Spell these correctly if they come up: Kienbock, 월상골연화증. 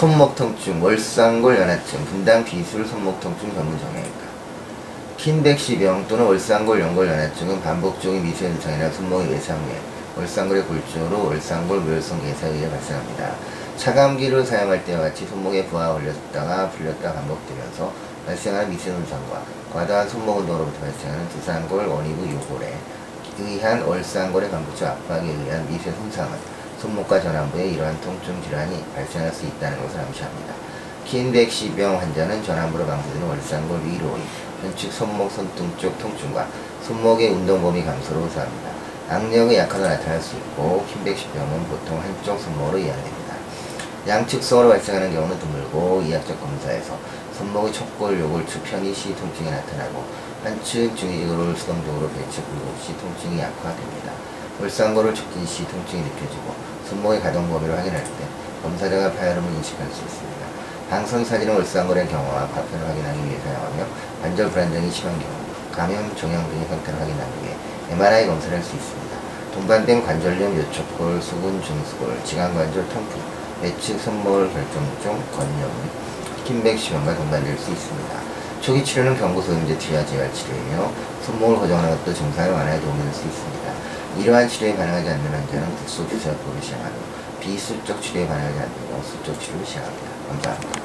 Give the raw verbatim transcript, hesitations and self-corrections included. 손목통증, 월상골연화증, 분당 비술 손목통증 전문정형외과. 킨백시병 또는 월상골, 연골연화증은 반복적인 미세현상이나 손목의 외상외, 월상골의 골조로 월상골 모혈성 괴사에 의해 발생합니다. 차감기를 사용할 때와 같이 손목에 부하가 올렸다가 풀렸다가 반복되면서 발생하는 미세현상과 과다한 손목운동으로부터 발생하는 두상골, 원위부, 요골에 의한 월상골의 반복적 압박에 의한 미세 손상은 손목과 전완부의 이러한 통증 질환이 발생할 수 있다는 것을 암시합니다. 키엔백시병 환자는 전완부로 방사되는 월상골 위로의 변측 손목 손등 쪽 통증과 손목의 운동 범위 감소로 호소합니다. 악력의 약화가 나타날 수 있고 키엔백시병은 보통 한쪽 손목으로 이해됩니다. 양측성으로 발생하는 경우는 드물고 이학적 검사에서 손목의 척골, 요골측 편의 시 통증이 나타나고 한측 중위적으로 수동적으로 배측 굴곡 시 통증이 약화됩니다. 월상골을 접근 시 통증이 느껴지고 손목의 가동 범위를 확인할 때 검사자가 파열음을 인식할 수 있습니다. 방선 사진은 월상골의 경화와 파편을 확인하기 위해 사용하며 관절 불안정이 심한 경우, 감염, 종양 등의 상태를 확인하기 위해 엠알아이 검사를 할 수 있습니다. 동반된 관절염, 요척골, 수근, 중수골, 지간관절, 통풍, 외측 손목을 결정종, 건염은 킨백시병과 동반될 수 있습니다. 초기 치료는 경구소염제 투여와 재활치료이며 손목을 고정하는 것도 증상을 완화에 도움이 될 수 있습니다. 이러한 치료에 반응하지 않는 환자는 국소 주사법을 시행하고 비수적 치료에 반응하지 않는 수적 치료를 시행합니다. 감사합니다.